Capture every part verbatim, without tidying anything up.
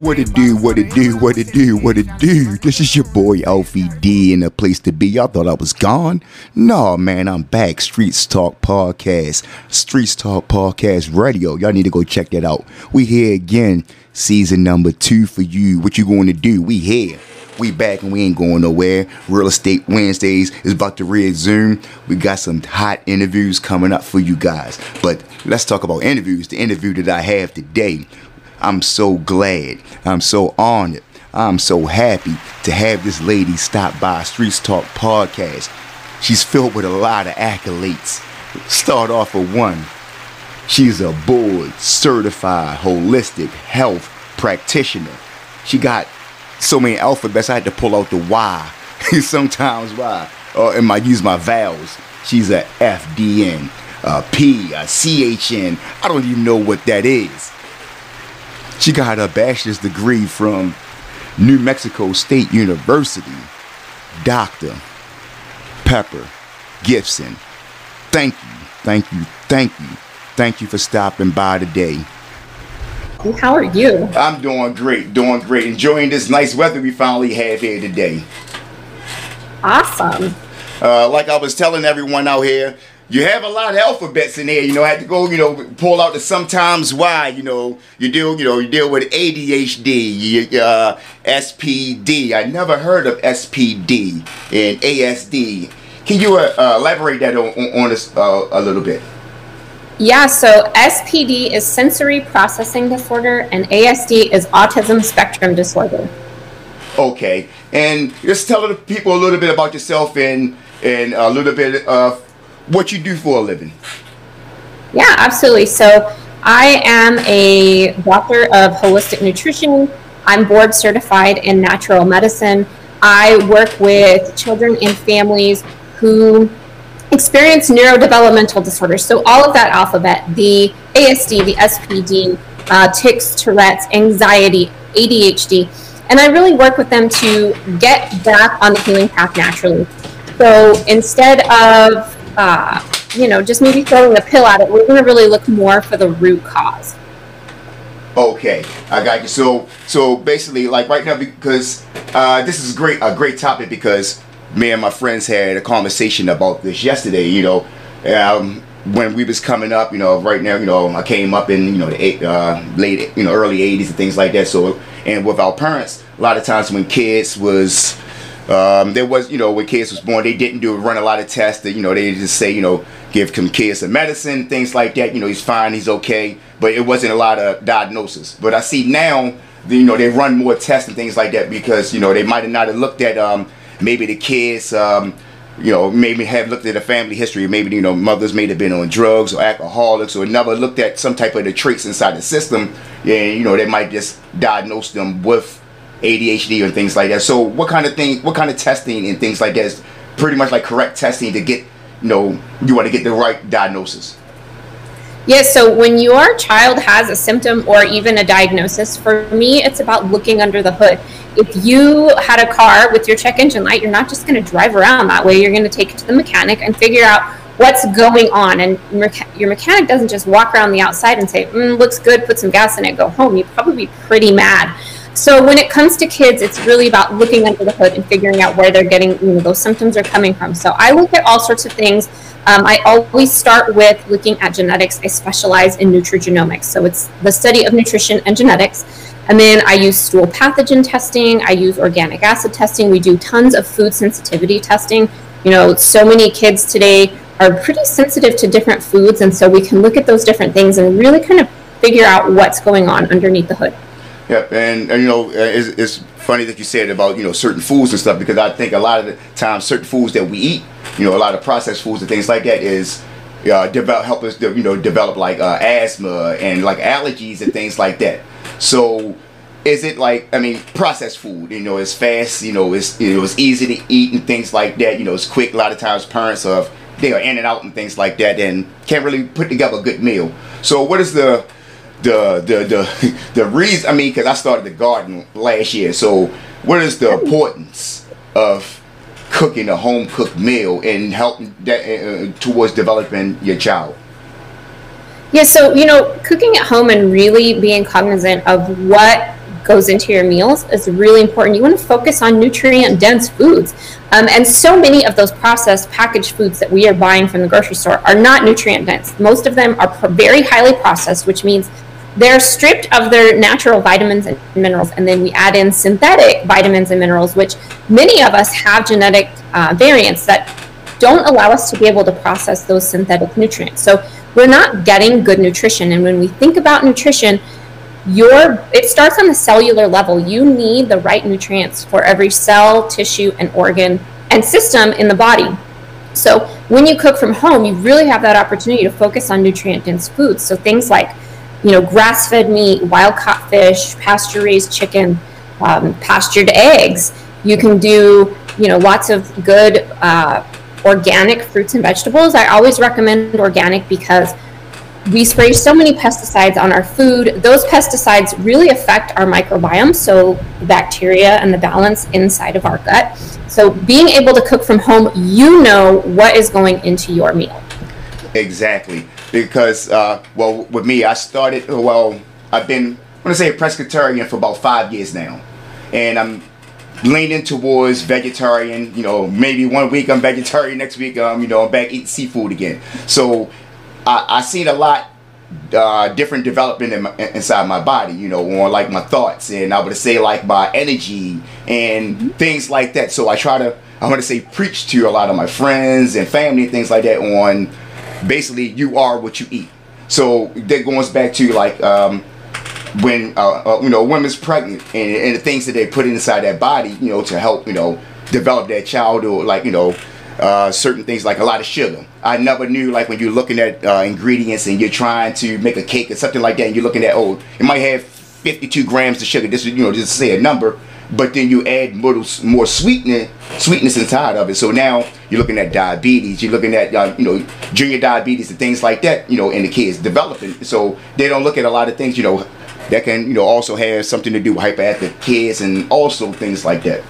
What it do, what it do, what it do, what it do. This is your boy Alfie D in the place to be. Y'all thought I was gone? No, man, I'm back. Streets Talk Podcast. Streets Talk Podcast Radio. Y'all need to go check that out. We here again. Season number two for you. What you going to do? We here. We back and we ain't going nowhere. Real Estate Wednesdays is about to resume. We got some hot interviews coming up for you guys. But let's talk about interviews. The interview that I have today. I'm so glad, I'm so honored, I'm so happy to have this lady stop by Streets Talk Podcast. She's filled with a lot of accolades. Start off with one. She's a board certified holistic health practitioner. She got so many alphabets I had to pull out the Y. Sometimes Y. Or I might use my vowels. She's a F D N, a P, a C H N. I don't even know what that is. She got her bachelor's degree from New Mexico State University. Doctor Pepper Gibson. Thank you, thank you, thank you. Thank you for stopping by today. How are you? I'm doing great, doing great. Enjoying this nice weather we finally have here today. Awesome. Uh, like I was telling everyone out here, you have a lot of alphabets in there, you know. I had to go, you know, pull out the sometimes why, you know. You deal, you know, you deal with A D H D, uh, S P D. I never heard of S P D and A S D. Can you uh, uh, elaborate that on, on, on us uh, a little bit? Yeah. So S P D is sensory processing disorder, and A S D is autism spectrum disorder. Okay, and just tell the people a little bit about yourself and and a little bit of what you do for a living. Yeah, absolutely. So I am a doctor of holistic nutrition. I'm board certified in natural medicine. I work with children and families who experience neurodevelopmental disorders. So all of that alphabet, the A S D, the S P D, uh, tics, Tourette's, anxiety, A D H D. And I really work with them to get back on the healing path naturally. So instead of Uh, you know, just maybe throwing a pill at it, we're going to really look more for the root cause. Okay, I got you. So, so basically, like right now, because uh, this is great, a great topic, because me and my friends had a conversation about this yesterday. You know, um, when we was coming up, you know, right now, you know, I came up in, you know, the eight, uh, late, you know, early eighties and things like that. So, and with our parents, a lot of times when kids was Um, there was, you know, when kids was born, they didn't do run a lot of tests. That, you know, they just say, you know, give some kids some medicine, things like that. You know, he's fine, he's okay, but it wasn't a lot of diagnosis. But I see now, you know, they run more tests and things like that because, you know, they might have not have looked at um, maybe the kids. Um, you know, maybe have looked at a family history. Maybe, you know, mothers may have been on drugs or alcoholics, or never looked at some type of the traits inside the system. And, you know, they might just diagnose them with A D H D and things like that. So what kind of thing, what kind of testing and things like that is pretty much like correct testing to get, you know, you want to get the right diagnosis? Yes. Yeah, so when your child has a symptom or even a diagnosis, for me, it's about looking under the hood. If you had a car with your check engine light, you're not just going to drive around that way. You're going to take it to the mechanic and figure out what's going on. And mecha- your mechanic doesn't just walk around the outside and say, mm, looks good, put some gas in it, go home. You'd probably be pretty mad. So when it comes to kids, it's really about looking under the hood and figuring out where they're getting, you know, those symptoms are coming from. So I look at all sorts of things. Um, I always start with looking at genetics. I specialize in nutrigenomics. So it's the study of nutrition and genetics. And then I use stool pathogen testing. I use organic acid testing. We do tons of food sensitivity testing. You know, so many kids today are pretty sensitive to different foods. And so we can look at those different things and really kind of figure out what's going on underneath the hood. Yep, and, and you know, it's, it's funny that you said about, you know, certain foods and stuff, because I think a lot of the times certain foods that we eat, you know, a lot of processed foods and things like that is uh, develop, help us, de- you know, develop like uh, asthma and like allergies and things like that. So is it like, I mean, processed food, you know, it's fast, you know, it's, you know, it's easy to eat and things like that, you know, it's quick. A lot of times parents are, they are in and out and things like that and can't really put together a good meal. So what is the... The the the the reason, I mean, because I started the garden last year. So, what is the importance of cooking a home cooked meal and helping that uh, towards developing your child? Yeah, so you know, cooking at home and really being cognizant of what goes into your meals is really important. You want to focus on nutrient-dense foods. Um, and so many of those processed packaged foods that we are buying from the grocery store are not nutrient-dense. Most of them are very highly processed, which means they're stripped of their natural vitamins and minerals, and then we add in synthetic vitamins and minerals, which many of us have genetic uh, variants that don't allow us to be able to process those synthetic nutrients. So we're not getting good nutrition. And when we think about nutrition, Your, it starts on the cellular level. You need the right nutrients for every cell, tissue, and organ and system in the body. So when you cook from home, you really have that opportunity to focus on nutrient-dense foods. So things like, you know, grass-fed meat, wild-caught fish, pasture-raised chicken, um, pastured eggs. You can do, you know, lots of good uh, organic fruits and vegetables. I always recommend organic because we spray so many pesticides on our food. Those pesticides really affect our microbiome, so the bacteria and the balance inside of our gut. So being able to cook from home, you know what is going into your meal. Exactly, because, uh, well, with me, I started, well, I've been, I'm gonna say a pescatarian for about five years now, and I'm leaning towards vegetarian. You know, maybe one week I'm vegetarian, next week, um, you know, I'm back eating seafood again. So I, I seen a lot uh, different development in my, inside my body, you know, on like my thoughts and I would say like my energy and things like that. So I try to, I want to say, preach to a lot of my friends and family and things like that on basically you are what you eat. So that goes back to like um, when, uh, uh, you know, women's pregnant and, and the things that they put inside that body, you know, to help, you know, develop that child or like, you know, Uh, certain things like a lot of sugar. I never knew, like when you're looking at uh, ingredients and you're trying to make a cake or something like that and you're looking at, oh, it might have fifty-two grams of sugar, this is, you know, just say a number, but then you add more, more sweetness, sweetness inside of it. So now you're looking at diabetes, you're looking at, uh, you know, junior diabetes and things like that, you know, in the kids developing. So they don't look at a lot of things, you know, that can, you know, also have something to do with hyperactive kids and also things like that.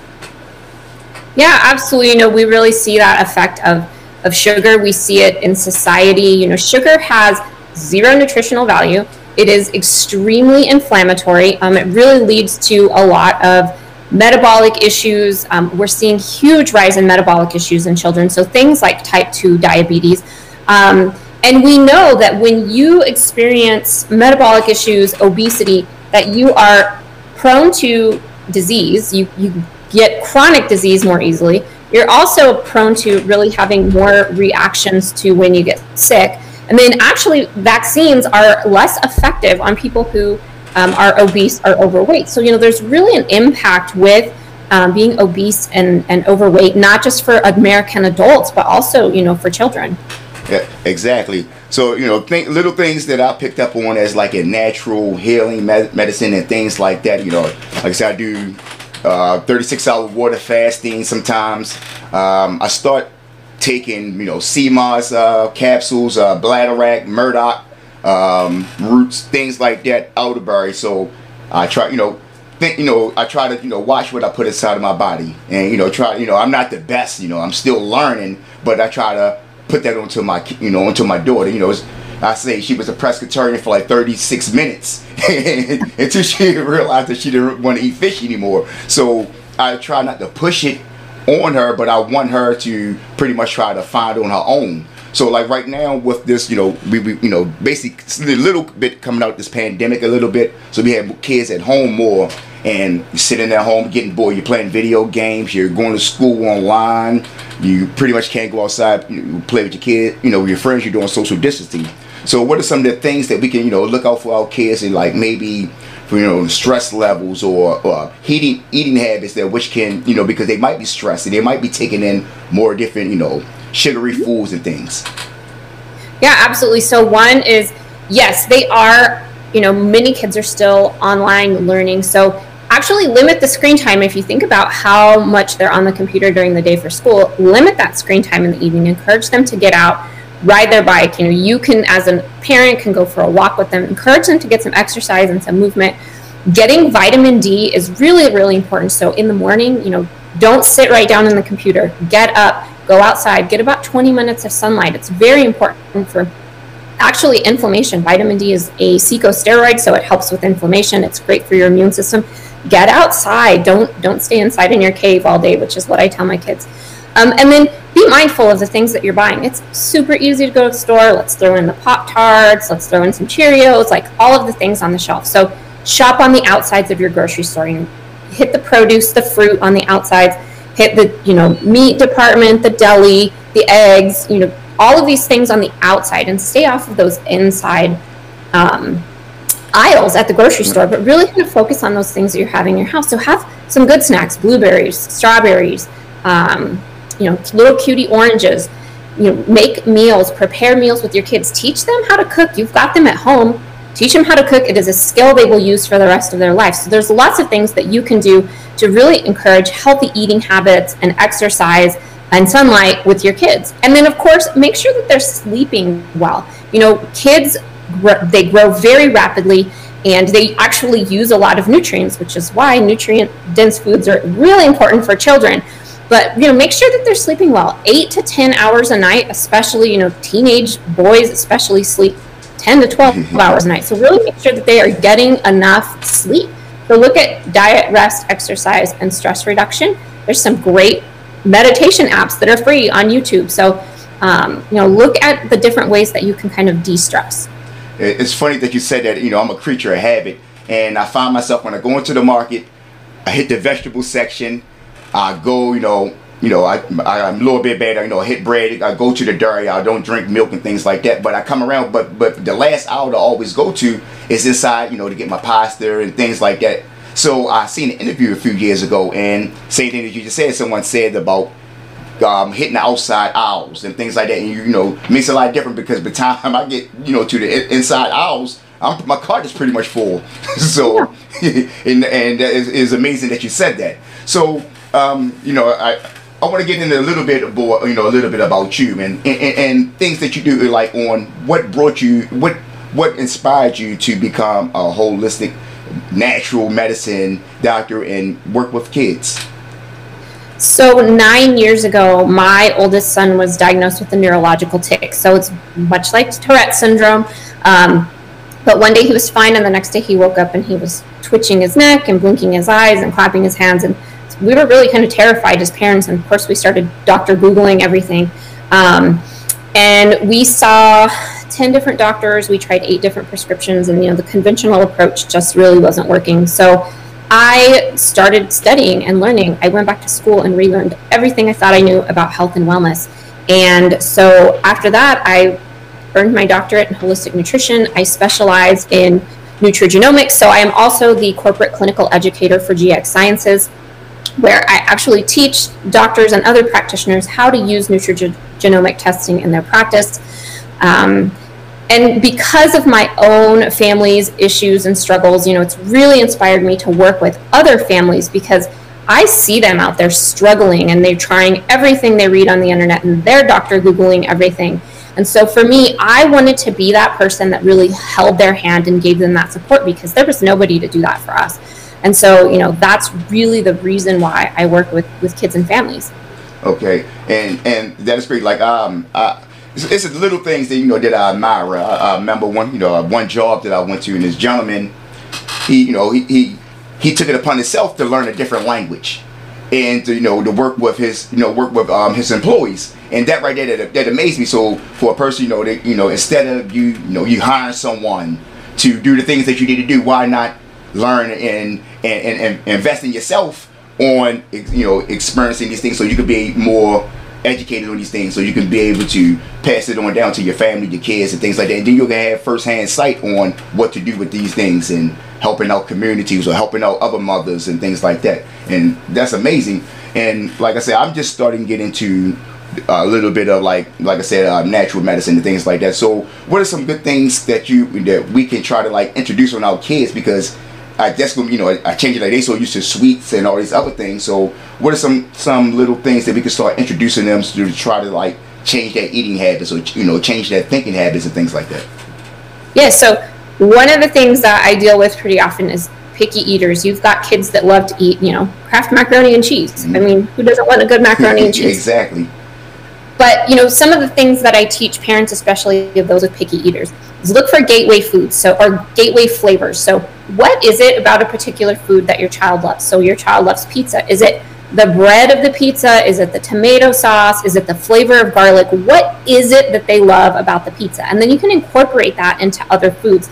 Yeah, absolutely. You know, we really see that effect of, of sugar. We see it in society. You know, sugar has zero nutritional value. It is extremely inflammatory. Um, it really leads to a lot of metabolic issues. Um, we're seeing huge rise in metabolic issues in children. So things like type two diabetes. Um, and we know that when you experience metabolic issues, obesity, that you are prone to disease. You, you get chronic disease more easily. You're also prone to really having more reactions to when you get sick. And then actually vaccines are less effective on people who um, are obese or overweight. So, you know, there's really an impact with um, being obese and, and overweight, not just for American adults, but also, you know, for children. Yeah, exactly. So, you know, think, little things that I picked up on as like a natural healing me medicine and things like that. You know, like I said, I do Uh, thirty-six hour water fasting sometimes. Um, I start taking, you know, sea moss uh, capsules, uh, bladderwrack, murdoch, um, roots, things like that, elderberry. So I try, you know, think, you know, I try to, you know, watch what I put inside of my body and, you know, try, you know, I'm not the best, you know, I'm still learning, but I try to put that onto my, you know, onto my daughter, you know, it's, I say she was a pescatarian for like thirty-six minutes until she realized that she didn't want to eat fish anymore. So I try not to push it on her, but I want her to pretty much try to find on her own. So like right now with this, you know, we, we you know, basically a little bit coming out of this pandemic a little bit. So we have kids at home more and sitting at home getting bored. You're playing video games. You're going to school online. You pretty much can't go outside. You play with your kids, you know, with your friends. You're doing social distancing. So what are some of the things that we can, you know, look out for our kids and like maybe, for, you know, stress levels or, or eating, eating habits that which can, you know, because they might be stressed and they might be taking in more different, you know, sugary foods and things. Yeah, absolutely. So one is, yes, they are, you know, many kids are still online learning. So actually limit the screen time. If you think about how much they're on the computer during the day for school, limit that screen time in the evening, encourage them to get out, ride their bike. You know, you can, as a parent, can go for a walk with them, encourage them to get some exercise and some movement. Getting vitamin D is really, really important. So in the morning, you know, don't sit right down in the computer, get up, go outside, get about twenty minutes of sunlight. It's very important for actually inflammation. Vitamin D is a secosteroid, so it helps with inflammation. It's great for your immune system. get outside. Don't don't stay inside in your cave all day, which is what I tell my kids. Um, and then be mindful of the things that you're buying. It's super easy to go to the store. Let's throw in the Pop-Tarts. Let's throw in some Cheerios, like all of the things on the shelf. So shop on the outsides of your grocery store. You hit the produce, the fruit on the outsides. Hit the, you know, meat department, the deli, the eggs, you know, all of these things on the outside, and stay off of those inside um, aisles at the grocery store, but really kind of focus on those things that you're having in your house. So have some good snacks, blueberries, strawberries, um, you know, little cutie oranges. You know, make meals, prepare meals with your kids. Teach them how to cook. You've got them at home. Teach them how to cook. It is a skill they will use for the rest of their life. So there's lots of things that you can do to really encourage healthy eating habits and exercise and sunlight with your kids. And then, of course, make sure that they're sleeping well. You know, kids, they grow very rapidly, and they actually use a lot of nutrients, which is why nutrient-dense foods are really important for children. But, you know, make sure that they're sleeping well. eight to ten hours a night, especially, you know, teenage boys especially sleep ten to twelve hours a night. So really make sure that they are getting enough sleep. So look at diet, rest, exercise, and stress reduction. There's some great meditation apps that are free on YouTube. So, um, you know, look at the different ways that you can kind of de-stress. It's funny that you said that, you know, I'm a creature of habit. And I find myself when I go into the market, I hit the vegetable section. I go, you know, you know, I, I, I'm a little bit better, you know, I hit bread, I go to the dairy, I don't drink milk and things like that, but I come around, but but the last aisle to always go to is inside, you know, to get my pasta and things like that. So I seen an interview a few years ago, and same thing that you just said, someone said about um, hitting the outside aisles and things like that, and you, you know, it makes it a lot different because by the time I get, you know, to the inside aisles, I'm, my cart is pretty much full. So, and, and it's, it's amazing that you said that. So, um, you know, I... I want to get into a little bit more, you know, a little bit about you and, and, and things that you do, like on what brought you, what what inspired you to become a holistic, natural medicine doctor and work with kids. So nine years ago, my oldest son was diagnosed with a neurological tic. So it's much like Tourette's syndrome. Um, but one day he was fine, and the next day he woke up and he was twitching his neck and blinking his eyes and clapping his hands, and we were really kind of terrified as parents, and of course we started doctor Googling everything. Um, and we saw ten different doctors, we tried eight different prescriptions, and you know, the conventional approach just really wasn't working. So I started studying and learning. I went back to school and relearned everything I thought I knew about health and wellness. And so after that, I earned my doctorate in holistic nutrition. I specialized in nutrigenomics, so I am also the corporate clinical educator for G X Sciences, where I actually teach doctors and other practitioners how to use nutrigenomic testing in their practice. Um, and because of my own family's issues and struggles, you know, it's really inspired me to work with other families, because I see them out there struggling, and they're trying everything they read on the internet, and their doctor Googling everything. And so for me, I wanted to be that person that really held their hand and gave them that support, because there was nobody to do that for us. And so, you know, that's really the reason why I work with, with kids and families. Okay. And and that is great. Like, um, I, it's, it's little things that, you know, that I admire. I, I remember one, you know, one job that I went to, and this gentleman, he, you know, he, he, he took it upon himself to learn a different language and to, you know, to work with his, you know, work with um, his employees. And that right there, that, that amazed me. So for a person, you know, that, you know, instead of you, you know, you hire someone to do the things that you need to do, why not learn and, and, and invest in yourself on, you know, experiencing these things so you can be more educated on these things, so you can be able to pass it on down to your family, your kids, and things like that. And then you're going to have firsthand sight on what to do with these things and helping out communities or helping out other mothers and things like that. And that's amazing. And like I said, I'm just starting to get into a little bit of, like, like I said, uh, natural medicine and things like that. So what are some good things that you, that we can try to, like, introduce on our kids? Because I guess, you know, I changed it, like, they so used to sweets and all these other things. So what are some some little things that we can start introducing them to try to, like, change their eating habits, or, you know, change their thinking habits and things like that? Yeah, so one of the things that I deal with pretty often is picky eaters. You've got kids that love to eat, you know, Kraft macaroni and cheese. Mm-hmm. I mean, who doesn't want a good macaroni and cheese? Exactly. But, you know, some of the things that I teach parents, especially of those with picky eaters, is look for gateway foods, so, or gateway flavors. So what is it about a particular food that your child loves? So your child loves pizza. Is it the bread of the pizza? Is it the tomato sauce? Is it the flavor of garlic? What is it that they love about the pizza? And then you can incorporate that into other foods.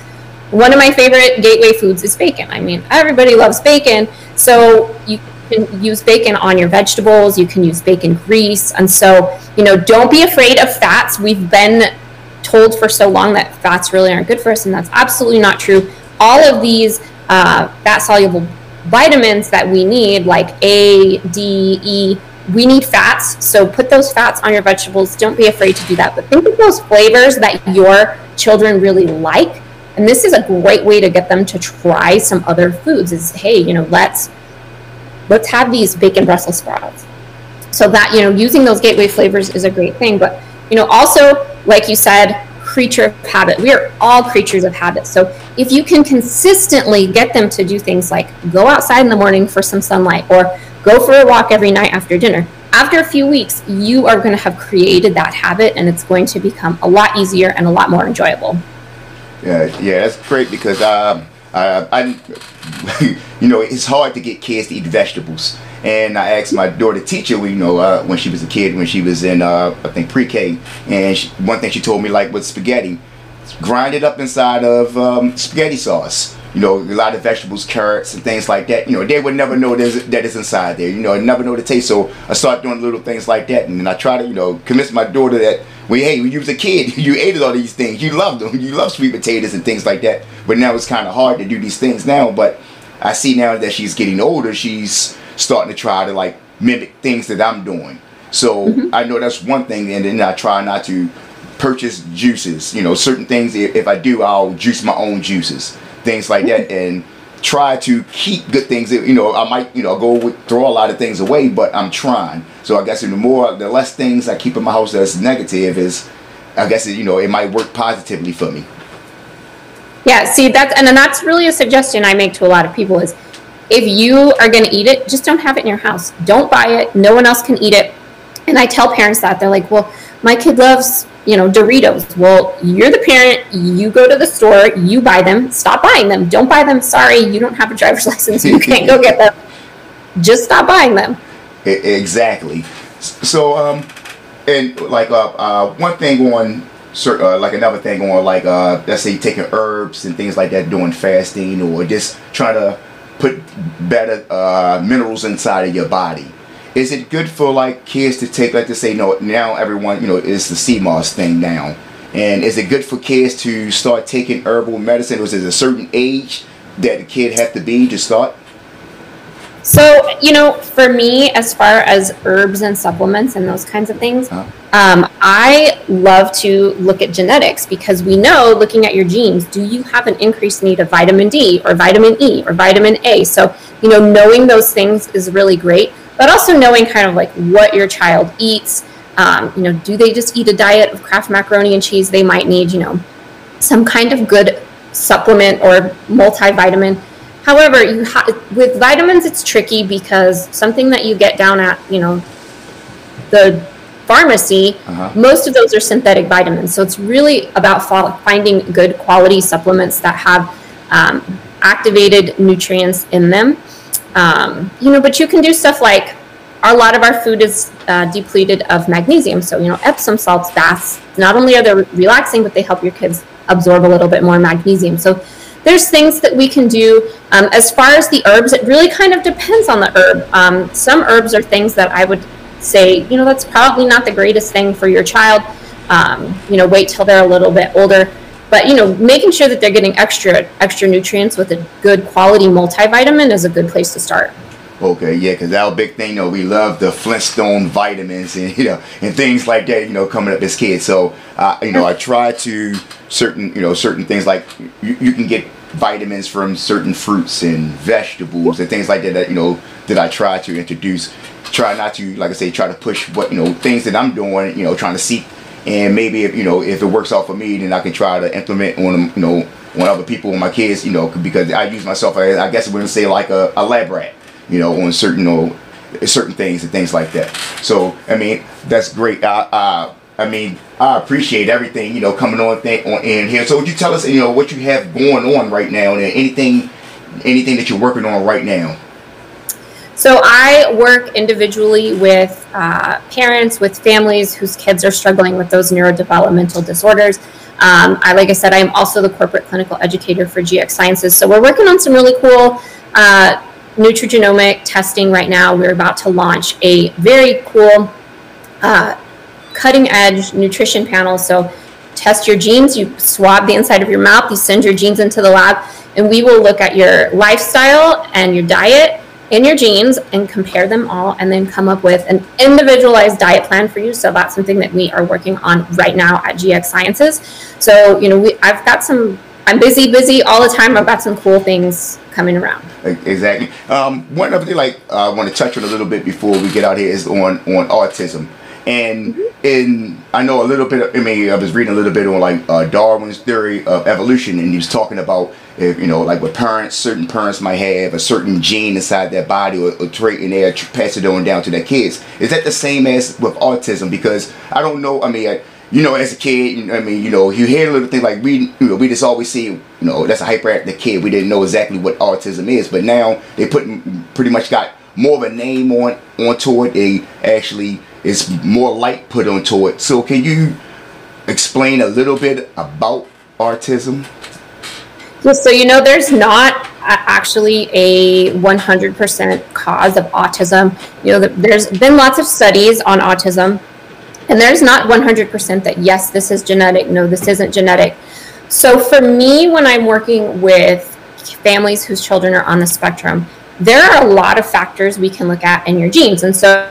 One of my favorite gateway foods is bacon. I mean, everybody loves bacon. So you can use bacon on your vegetables. You can use bacon grease. And so, you know, don't be afraid of fats. We've been told for so long that fats really aren't good for us, and that's absolutely not true. All of these uh, fat-soluble vitamins that we need, like A, D, E, we need fats. So put those fats on your vegetables. Don't be afraid to do that. But think of those flavors that your children really like. And this is a great way to get them to try some other foods is, hey, you know, let's let's have these bacon Brussels sprouts. So that, you know, using those gateway flavors is a great thing. But, you know, also, like you said, creature of habit. We are all creatures of habit. So if you can consistently get them to do things like go outside in the morning for some sunlight or go for a walk every night after dinner, after a few weeks, you are going to have created that habit, and it's going to become a lot easier and a lot more enjoyable. Yeah, yeah, that's great because um, I, I, you know, it's hard to get kids to eat vegetables. And I asked my daughter teacher, you know, uh, when she was a kid, when she was in, uh, I think, pre-K, and she, one thing she told me, like, with spaghetti, grind it up inside of um, spaghetti sauce. You know, a lot of vegetables, carrots, and things like that. You know, they would never know that it's inside there. You know, never know the taste. So I started doing little things like that, and then I try to, you know, convince my daughter that, well, hey, when you was a kid, you ate all these things. You loved them. You loved sweet potatoes and things like that. But now it's kind of hard to do these things now. But I see now that she's getting older, she's starting to try to like mimic things that I'm doing. So mm-hmm. I know that's one thing, and then I try not to purchase juices. You know, certain things, if I do, I'll juice my own juices, things like mm-hmm. that, and try to keep good things. You know, I might, you know, go with, throw a lot of things away, but I'm trying. So I guess the more, the less things I keep in my house that's negative is, I guess, you know, it might work positively for me. Yeah, see, that's, and then that's really a suggestion I make to a lot of people is, if you are going to eat it, just don't have it in your house. Don't buy it. No one else can eat it. And I tell parents that. They're like, well, my kid loves, you know, Doritos. Well, you're the parent. You go to the store. You buy them. Stop buying them. Don't buy them. Sorry, you don't have a driver's license. You can't go get them. Just stop buying them. Exactly. So, um, and like uh, uh, one thing on, Uh, like another thing on like, uh, let's say taking herbs and things like that, doing fasting, or just trying to put better uh, minerals inside of your body. Is it good for like kids to take, like to say, no, now everyone, you know, it's the C M O S thing now. And is it good for kids to start taking herbal medicine, or is it a certain age that a kid has to be to start? So, you know, for me, as far as herbs and supplements and those kinds of things, huh? um, I love to look at genetics, because we know, looking at your genes, do you have an increased need of vitamin D or vitamin E or vitamin A? So, you know, knowing those things is really great, but also knowing kind of like what your child eats. Um, you know, do they just eat a diet of Kraft macaroni and cheese? They might need, you know, some kind of good supplement or multivitamin. However, you ha with vitamins, it's tricky, because something that you get down at, you know, the pharmacy, uh-huh. most of those are synthetic vitamins. So it's really about finding good quality supplements that have um, activated nutrients in them. Um, you know, but you can do stuff like, a lot of our food is uh, depleted of magnesium. So, you know, Epsom salts baths, not only are they relaxing, but they help your kids absorb a little bit more magnesium. So there's things that we can do. Um, as far as the herbs, it really kind of depends on the herb. Um, some herbs are things that I would say, you know, that's probably not the greatest thing for your child. Um, you know, wait till they're a little bit older. But, you know, making sure that they're getting extra extra nutrients with a good quality multivitamin is a good place to start. Okay, yeah, because our big thing, you know, we love the Flintstone vitamins and, you know, and things like that, you know, coming up as kids. So, uh, you know, I try to certain, you know, certain things like you, you can get vitamins from certain fruits and vegetables and things like that, that, you know, that I try to introduce. Try not to, like I say, try to push what, you know, things that I'm doing, you know, trying to seek. And maybe, if, you know, if it works out for me, then I can try to implement on, you know, on other people, on my kids, you know, because I use myself, I guess I wouldn't say like a, a lab rat. You know, on certain, you know, certain things and things like that. So, I mean, that's great. I, I, I mean, I appreciate everything, you know, coming on, th on in here. So would you tell us, you know, what you have going on right now, and anything anything that you're working on right now? So I work individually with uh, parents, with families whose kids are struggling with those neurodevelopmental disorders. Um, I, like I said, I am also the corporate clinical educator for G X Sciences. So we're working on some really cool uh, nutrigenomic testing right now. We're about to launch a very cool uh, cutting edge nutrition panel. So test your genes, you swab the inside of your mouth, you send your genes into the lab, and we will look at your lifestyle and your diet in your genes and compare them all, and then come up with an individualized diet plan for you. So that's something that we are working on right now at G X Sciences. So, you know, we, I've got some, I'm busy, busy all the time. I've got some cool things coming around. Exactly. Um, one other thing like, uh, I want to touch on a little bit before we get out here is on, on autism. And mm-hmm. in, I know a little bit, I mean, I was reading a little bit on like uh, Darwin's theory of evolution, and he was talking about, if, you know, like with parents, certain parents might have a certain gene inside their body or a trait, and they pass it on down to their kids. Is that the same as with autism? Because I don't know, I mean, I, you know, as a kid, I mean, you know, you hear a little thing like we, you know, we just always see, you know, that's a hyperactive kid. We didn't know exactly what autism is, but now they put, pretty much got more of a name on onto it. They actually, it's more light put onto it. So can you explain a little bit about autism? So, you know, there's not actually a one hundred percent cause of autism. You know, there's been lots of studies on autism, and there's not one hundred percent that, yes, this is genetic, no, this isn't genetic. So for me, when I'm working with families whose children are on the spectrum, there are a lot of factors we can look at in your genes. And so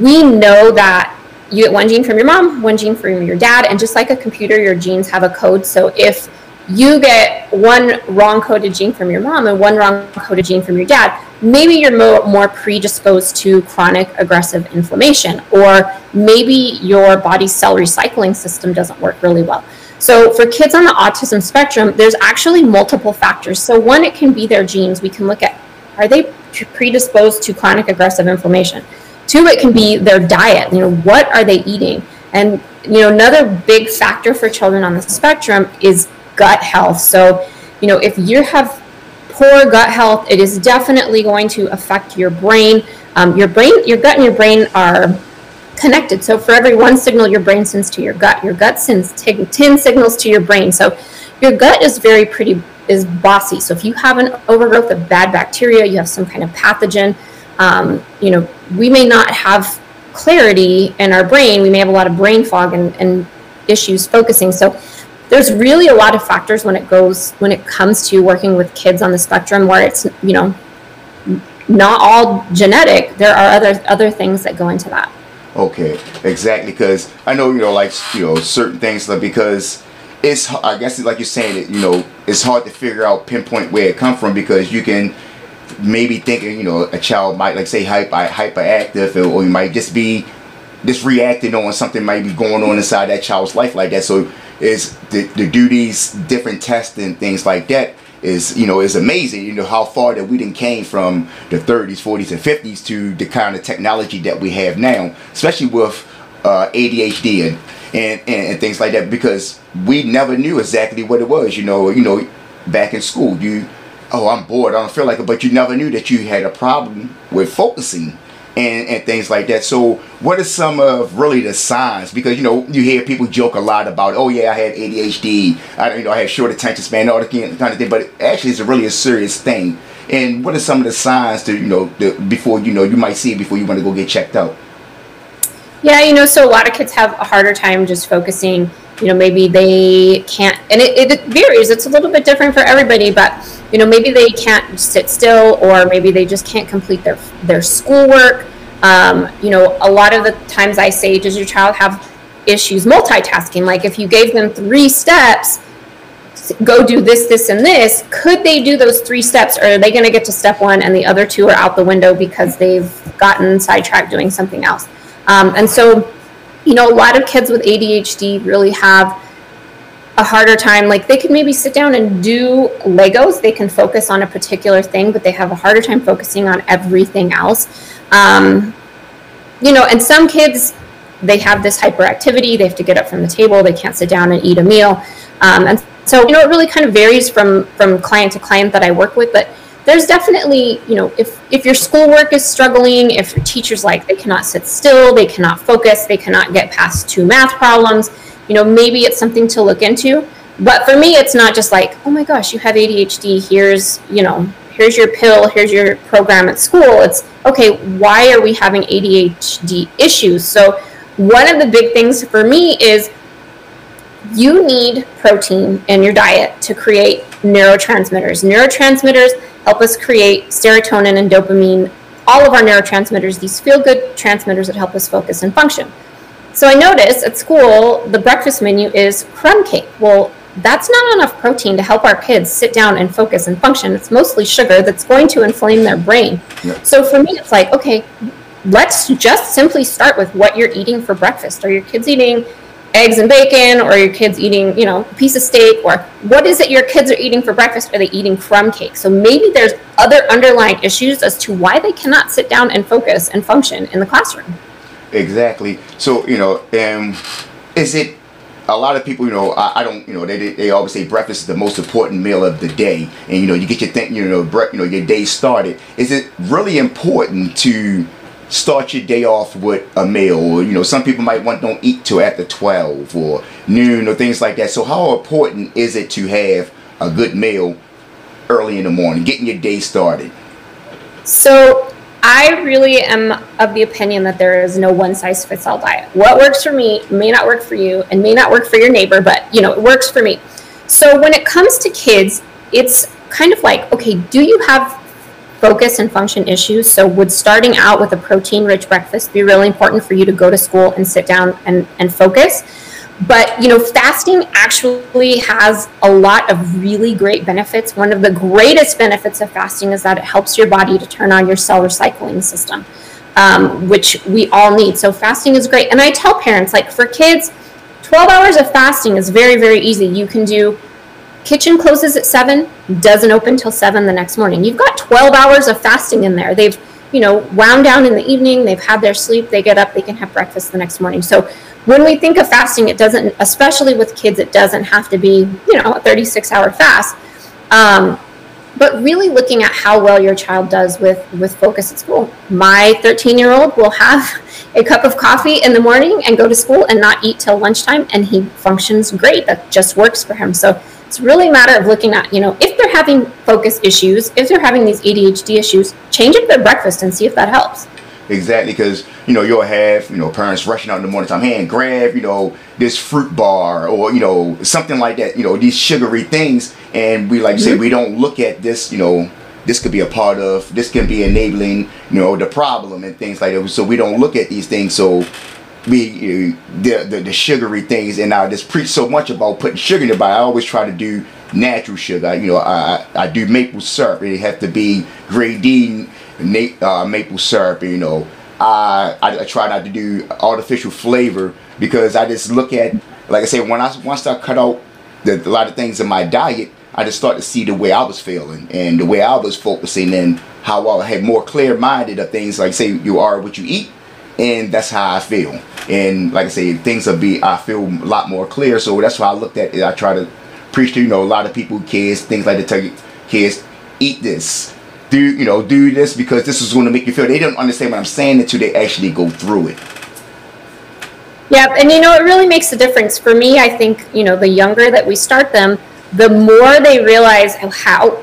we know that you get one gene from your mom, one gene from your dad, and just like a computer, your genes have a code. So if you get one wrong-coded gene from your mom and one wrong-coded gene from your dad, maybe you're mo more predisposed to chronic aggressive inflammation, or maybe your body's cell recycling system doesn't work really well. So for kids on the autism spectrum, there's actually multiple factors. So one, it can be their genes. We can look at, are they predisposed to chronic aggressive inflammation? Two, it can be their diet. You know, what are they eating? And, you know, another big factor for children on the spectrum is gut health. So, you know, if you have poor gut health, it is definitely going to affect your brain. Um, your brain, your gut and your brain are connected. So for every one signal your brain sends to your gut, your gut sends ten signals to your brain. So your gut is very pretty, is bossy. So if you have an overgrowth of bad bacteria, you have some kind of pathogen, um, you know, we may not have clarity in our brain. We may have a lot of brain fog and, and issues focusing. So there's really a lot of factors when it goes, when it comes to working with kids on the spectrum, where it's, you know, not all genetic. There are other other things that go into that. Okay, exactly. Because I know, you know, like, you know, certain things, like, because it's, I guess it's like you're saying that, you know, it's hard to figure out, pinpoint where it come from, because you can maybe think, you know, a child might, like, say hyper, hyperactive, or you might just be just reacting on something might be going on inside that child's life like that. So is the, the do these different tests and things like that is, you know, is amazing, you know, how far that we done came from the thirties, forties and fifties to the kind of technology that we have now, especially with uh, A D H D and, and, and, and things like that, because we never knew exactly what it was, you know, you know, back in school, you, oh, I'm bored, I don't feel like it, but you never knew that you had a problem with focusing. And, and things like that. So what are some of really the signs? Because, you know, you hear people joke a lot about, oh yeah, I had A D H D, I, you know, I had short attention span, all that kind of thing, but actually it's a really a serious thing. And what are some of the signs to, you know, the, before, you know, you might see before you want to go get checked out? Yeah, you know, so a lot of kids have a harder time just focusing, you know, maybe they can't, and it, it varies, it's a little bit different for everybody, but, you know, maybe they can't sit still, or maybe they just can't complete their their schoolwork. Um, you know, a lot of the times I say, does your child have issues multitasking? Like if you gave them three steps, go do this, this, and this, could they do those three steps, or are they going to get to step one and the other two are out the window because they've gotten sidetracked doing something else? Um, and so, you know, a lot of kids with A D H D really have a harder time. Like they can maybe sit down and do Legos, they can focus on a particular thing, but they have a harder time focusing on everything else. Um, you know, and some kids, they have this hyperactivity, they have to get up from the table, they can't sit down and eat a meal. Um, and So, you know, it really kind of varies from, from client to client that I work with, but there's definitely, you know, if, if your schoolwork is struggling, if your teacher's like, they cannot sit still, they cannot focus, they cannot get past two math problems, you know, maybe it's something to look into. But for me, it's not just like, oh my gosh, you have A D H D, here's, you know, here's your pill, here's your program at school. It's, okay, why are we having A D H D issues? So one of the big things for me is you need protein in your diet to create neurotransmitters. Neurotransmitters help us create serotonin and dopamine, all of our neurotransmitters, these feel-good transmitters that help us focus and function. So I noticed at school, the breakfast menu is crumb cake. Well, that's not enough protein to help our kids sit down and focus and function. It's mostly sugar that's going to inflame their brain. Yeah. So for me, it's like, okay, let's just simply start with what you're eating for breakfast. Are your kids eating eggs and bacon, or your kids eating, you know, a piece of steak, or what is it your kids are eating for breakfast? Are they eating crumb cake? So maybe there's other underlying issues as to why they cannot sit down and focus and function in the classroom. Exactly. So, you know, um, is it a lot of people, you know, I, I don't, you know, they they always say breakfast is the most important meal of the day, and you know, you get your thing, you know, bre- you know, your day started. Is it really important to start your day off with a meal, or you know, some people might want don't eat till after twelve or noon or things like that? So how important is it to have a good meal early in the morning, getting your day started? So I really am of the opinion that there is no one-size-fits-all diet. What works for me may not work for you and may not work for your neighbor, but you know, it works for me. So when it comes to kids, it's kind of like, okay, do you have focus and function issues? So would starting out with a protein-rich breakfast be really important for you to go to school and sit down and, and focus? But, you know, fasting actually has a lot of really great benefits. One of the greatest benefits of fasting is that it helps your body to turn on your cell recycling system, um, which we all need. So fasting is great. And I tell parents, like, for kids, twelve hours of fasting is very, very easy. You can do kitchen closes at seven, doesn't open till seven the next morning. You've got twelve hours of fasting in there. They've, you know, wound down in the evening, they've had their sleep, they get up, they can have breakfast the next morning. So when we think of fasting, it doesn't, especially with kids, it doesn't have to be, you know, a thirty-six hour fast. Um, but really looking at how well your child does with, with focus at school. My thirteen year old will have a cup of coffee in the morning and go to school and not eat till lunchtime, and he functions great. That just works for him. So it's really a matter of looking at, you know, if they're having focus issues, if they're having these A D H D issues, change up their breakfast and see if that helps. Exactly, because, you know, you'll have, you know, parents rushing out in the morning time, hey, and grab, you know, this fruit bar or, you know, something like that, you know, these sugary things. And we, like you mm-hmm. said, we don't look at this, you know, this could be a part of, this can be enabling, you know, the problem and things like that. So we don't look at these things. So we uh, the, the the sugary things, and I just preach so much about putting sugar in your body. I always try to do natural sugar. I, you know, I I do maple syrup. It has to be grade D uh, maple syrup. You know, I, I I try not to do artificial flavor, because I just look at, like I said, when I once I cut out the, a lot of things in my diet, I just start to see the way I was feeling and the way I was focusing and how I had more clear minded of things. Like, say, you are what you eat. And that's how I feel. And like I say, things will be, I feel a lot more clear. So that's why I looked at it. I try to preach to, you know, a lot of people, kids, things like that, tell you, kids, eat this. Do, you know, do this because this is going to make you feel. They don't understand what I'm saying until they actually go through it. Yeah, and you know, it really makes a difference. For me, I think, you know, the younger that we start them, the more they realize how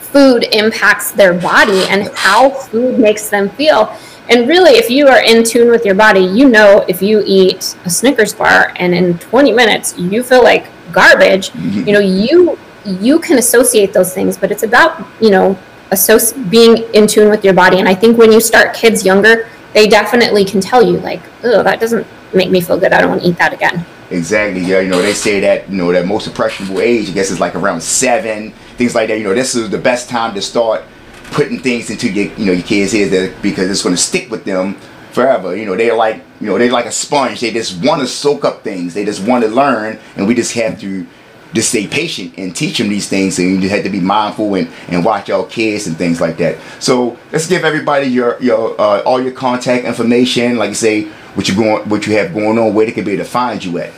food impacts their body and how food makes them feel. And really, if you are in tune with your body, you know, if you eat a Snickers bar and in twenty minutes you feel like garbage, mm-hmm. you know, you you can associate those things. But it's about, you know, associ- being in tune with your body. And I think when you start kids younger, they definitely can tell you, like, oh, that doesn't make me feel good. I don't want to eat that again. Exactly. Yeah, you know, they say that, you know, that most impressionable age, I guess, is like around seven, things like that. You know, this is the best time to start putting things into your, you know, your kids' heads, because it's going to stick with them forever. You know, they're like, you know, they're like a sponge. They just want to soak up things. They just want to learn, and we just have to just stay patient and teach them these things. And you just have to be mindful and, and watch our kids and things like that. So let's give everybody your your uh, all your contact information. Like you say, what you going, what you have going on, where they can be able to find you at.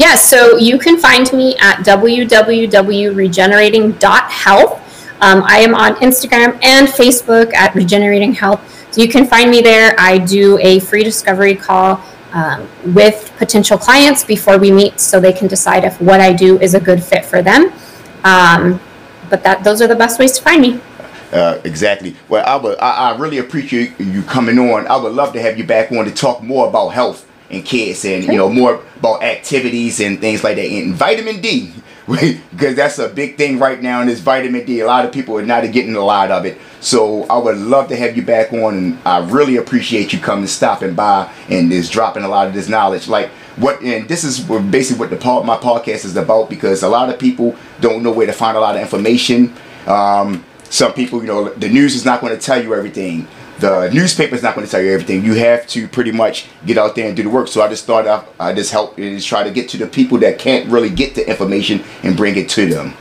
Yeah, so you can find me at w w w dot regenerating dot health. Um, I am on Instagram and Facebook at Regenerating Health. So you can find me there. I do a free discovery call um, with potential clients before we meet so they can decide if what I do is a good fit for them. Um, but that those are the best ways to find me. Uh, exactly. Well, I, would, I, I really appreciate you coming on. I would love to have you back on to talk more about health and kids and, you know, more about activities and things like that. And vitamin D, because that's a big thing right now, and it's vitamin D. A lot of people are not getting a lot of it. So I would love to have you back on, and I really appreciate you coming, stopping by, and just dropping a lot of this knowledge. Like what, and this is basically what the part my podcast is about, because a lot of people don't know where to find a lot of information. Um, some people, you know, the news is not going to tell you everything. The newspaper is not going to tell you everything. You have to pretty much get out there and do the work. So I just thought I, I just help and just try to get to the people that can't really get the information and bring it to them.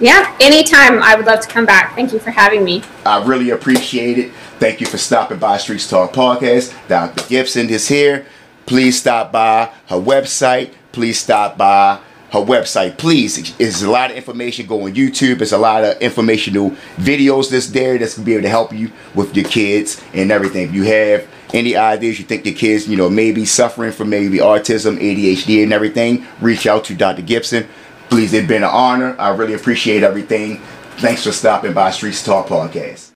Yeah, anytime. I would love to come back. Thank you for having me. I really appreciate it. Thank you for stopping by Streets Talk Podcast. Doctor Gibson is here. Please stop by her website. Please stop by her website, please. It's a lot of information. Go on YouTube. It's a lot of informational videos that's there that's gonna be able to help you with your kids and everything. If you have any ideas you think the kids, you know, maybe suffering from maybe autism, A D H D, and everything, reach out to Doctor Gibson. Please, it's been an honor. I really appreciate everything. Thanks for stopping by Streets Talk Podcast.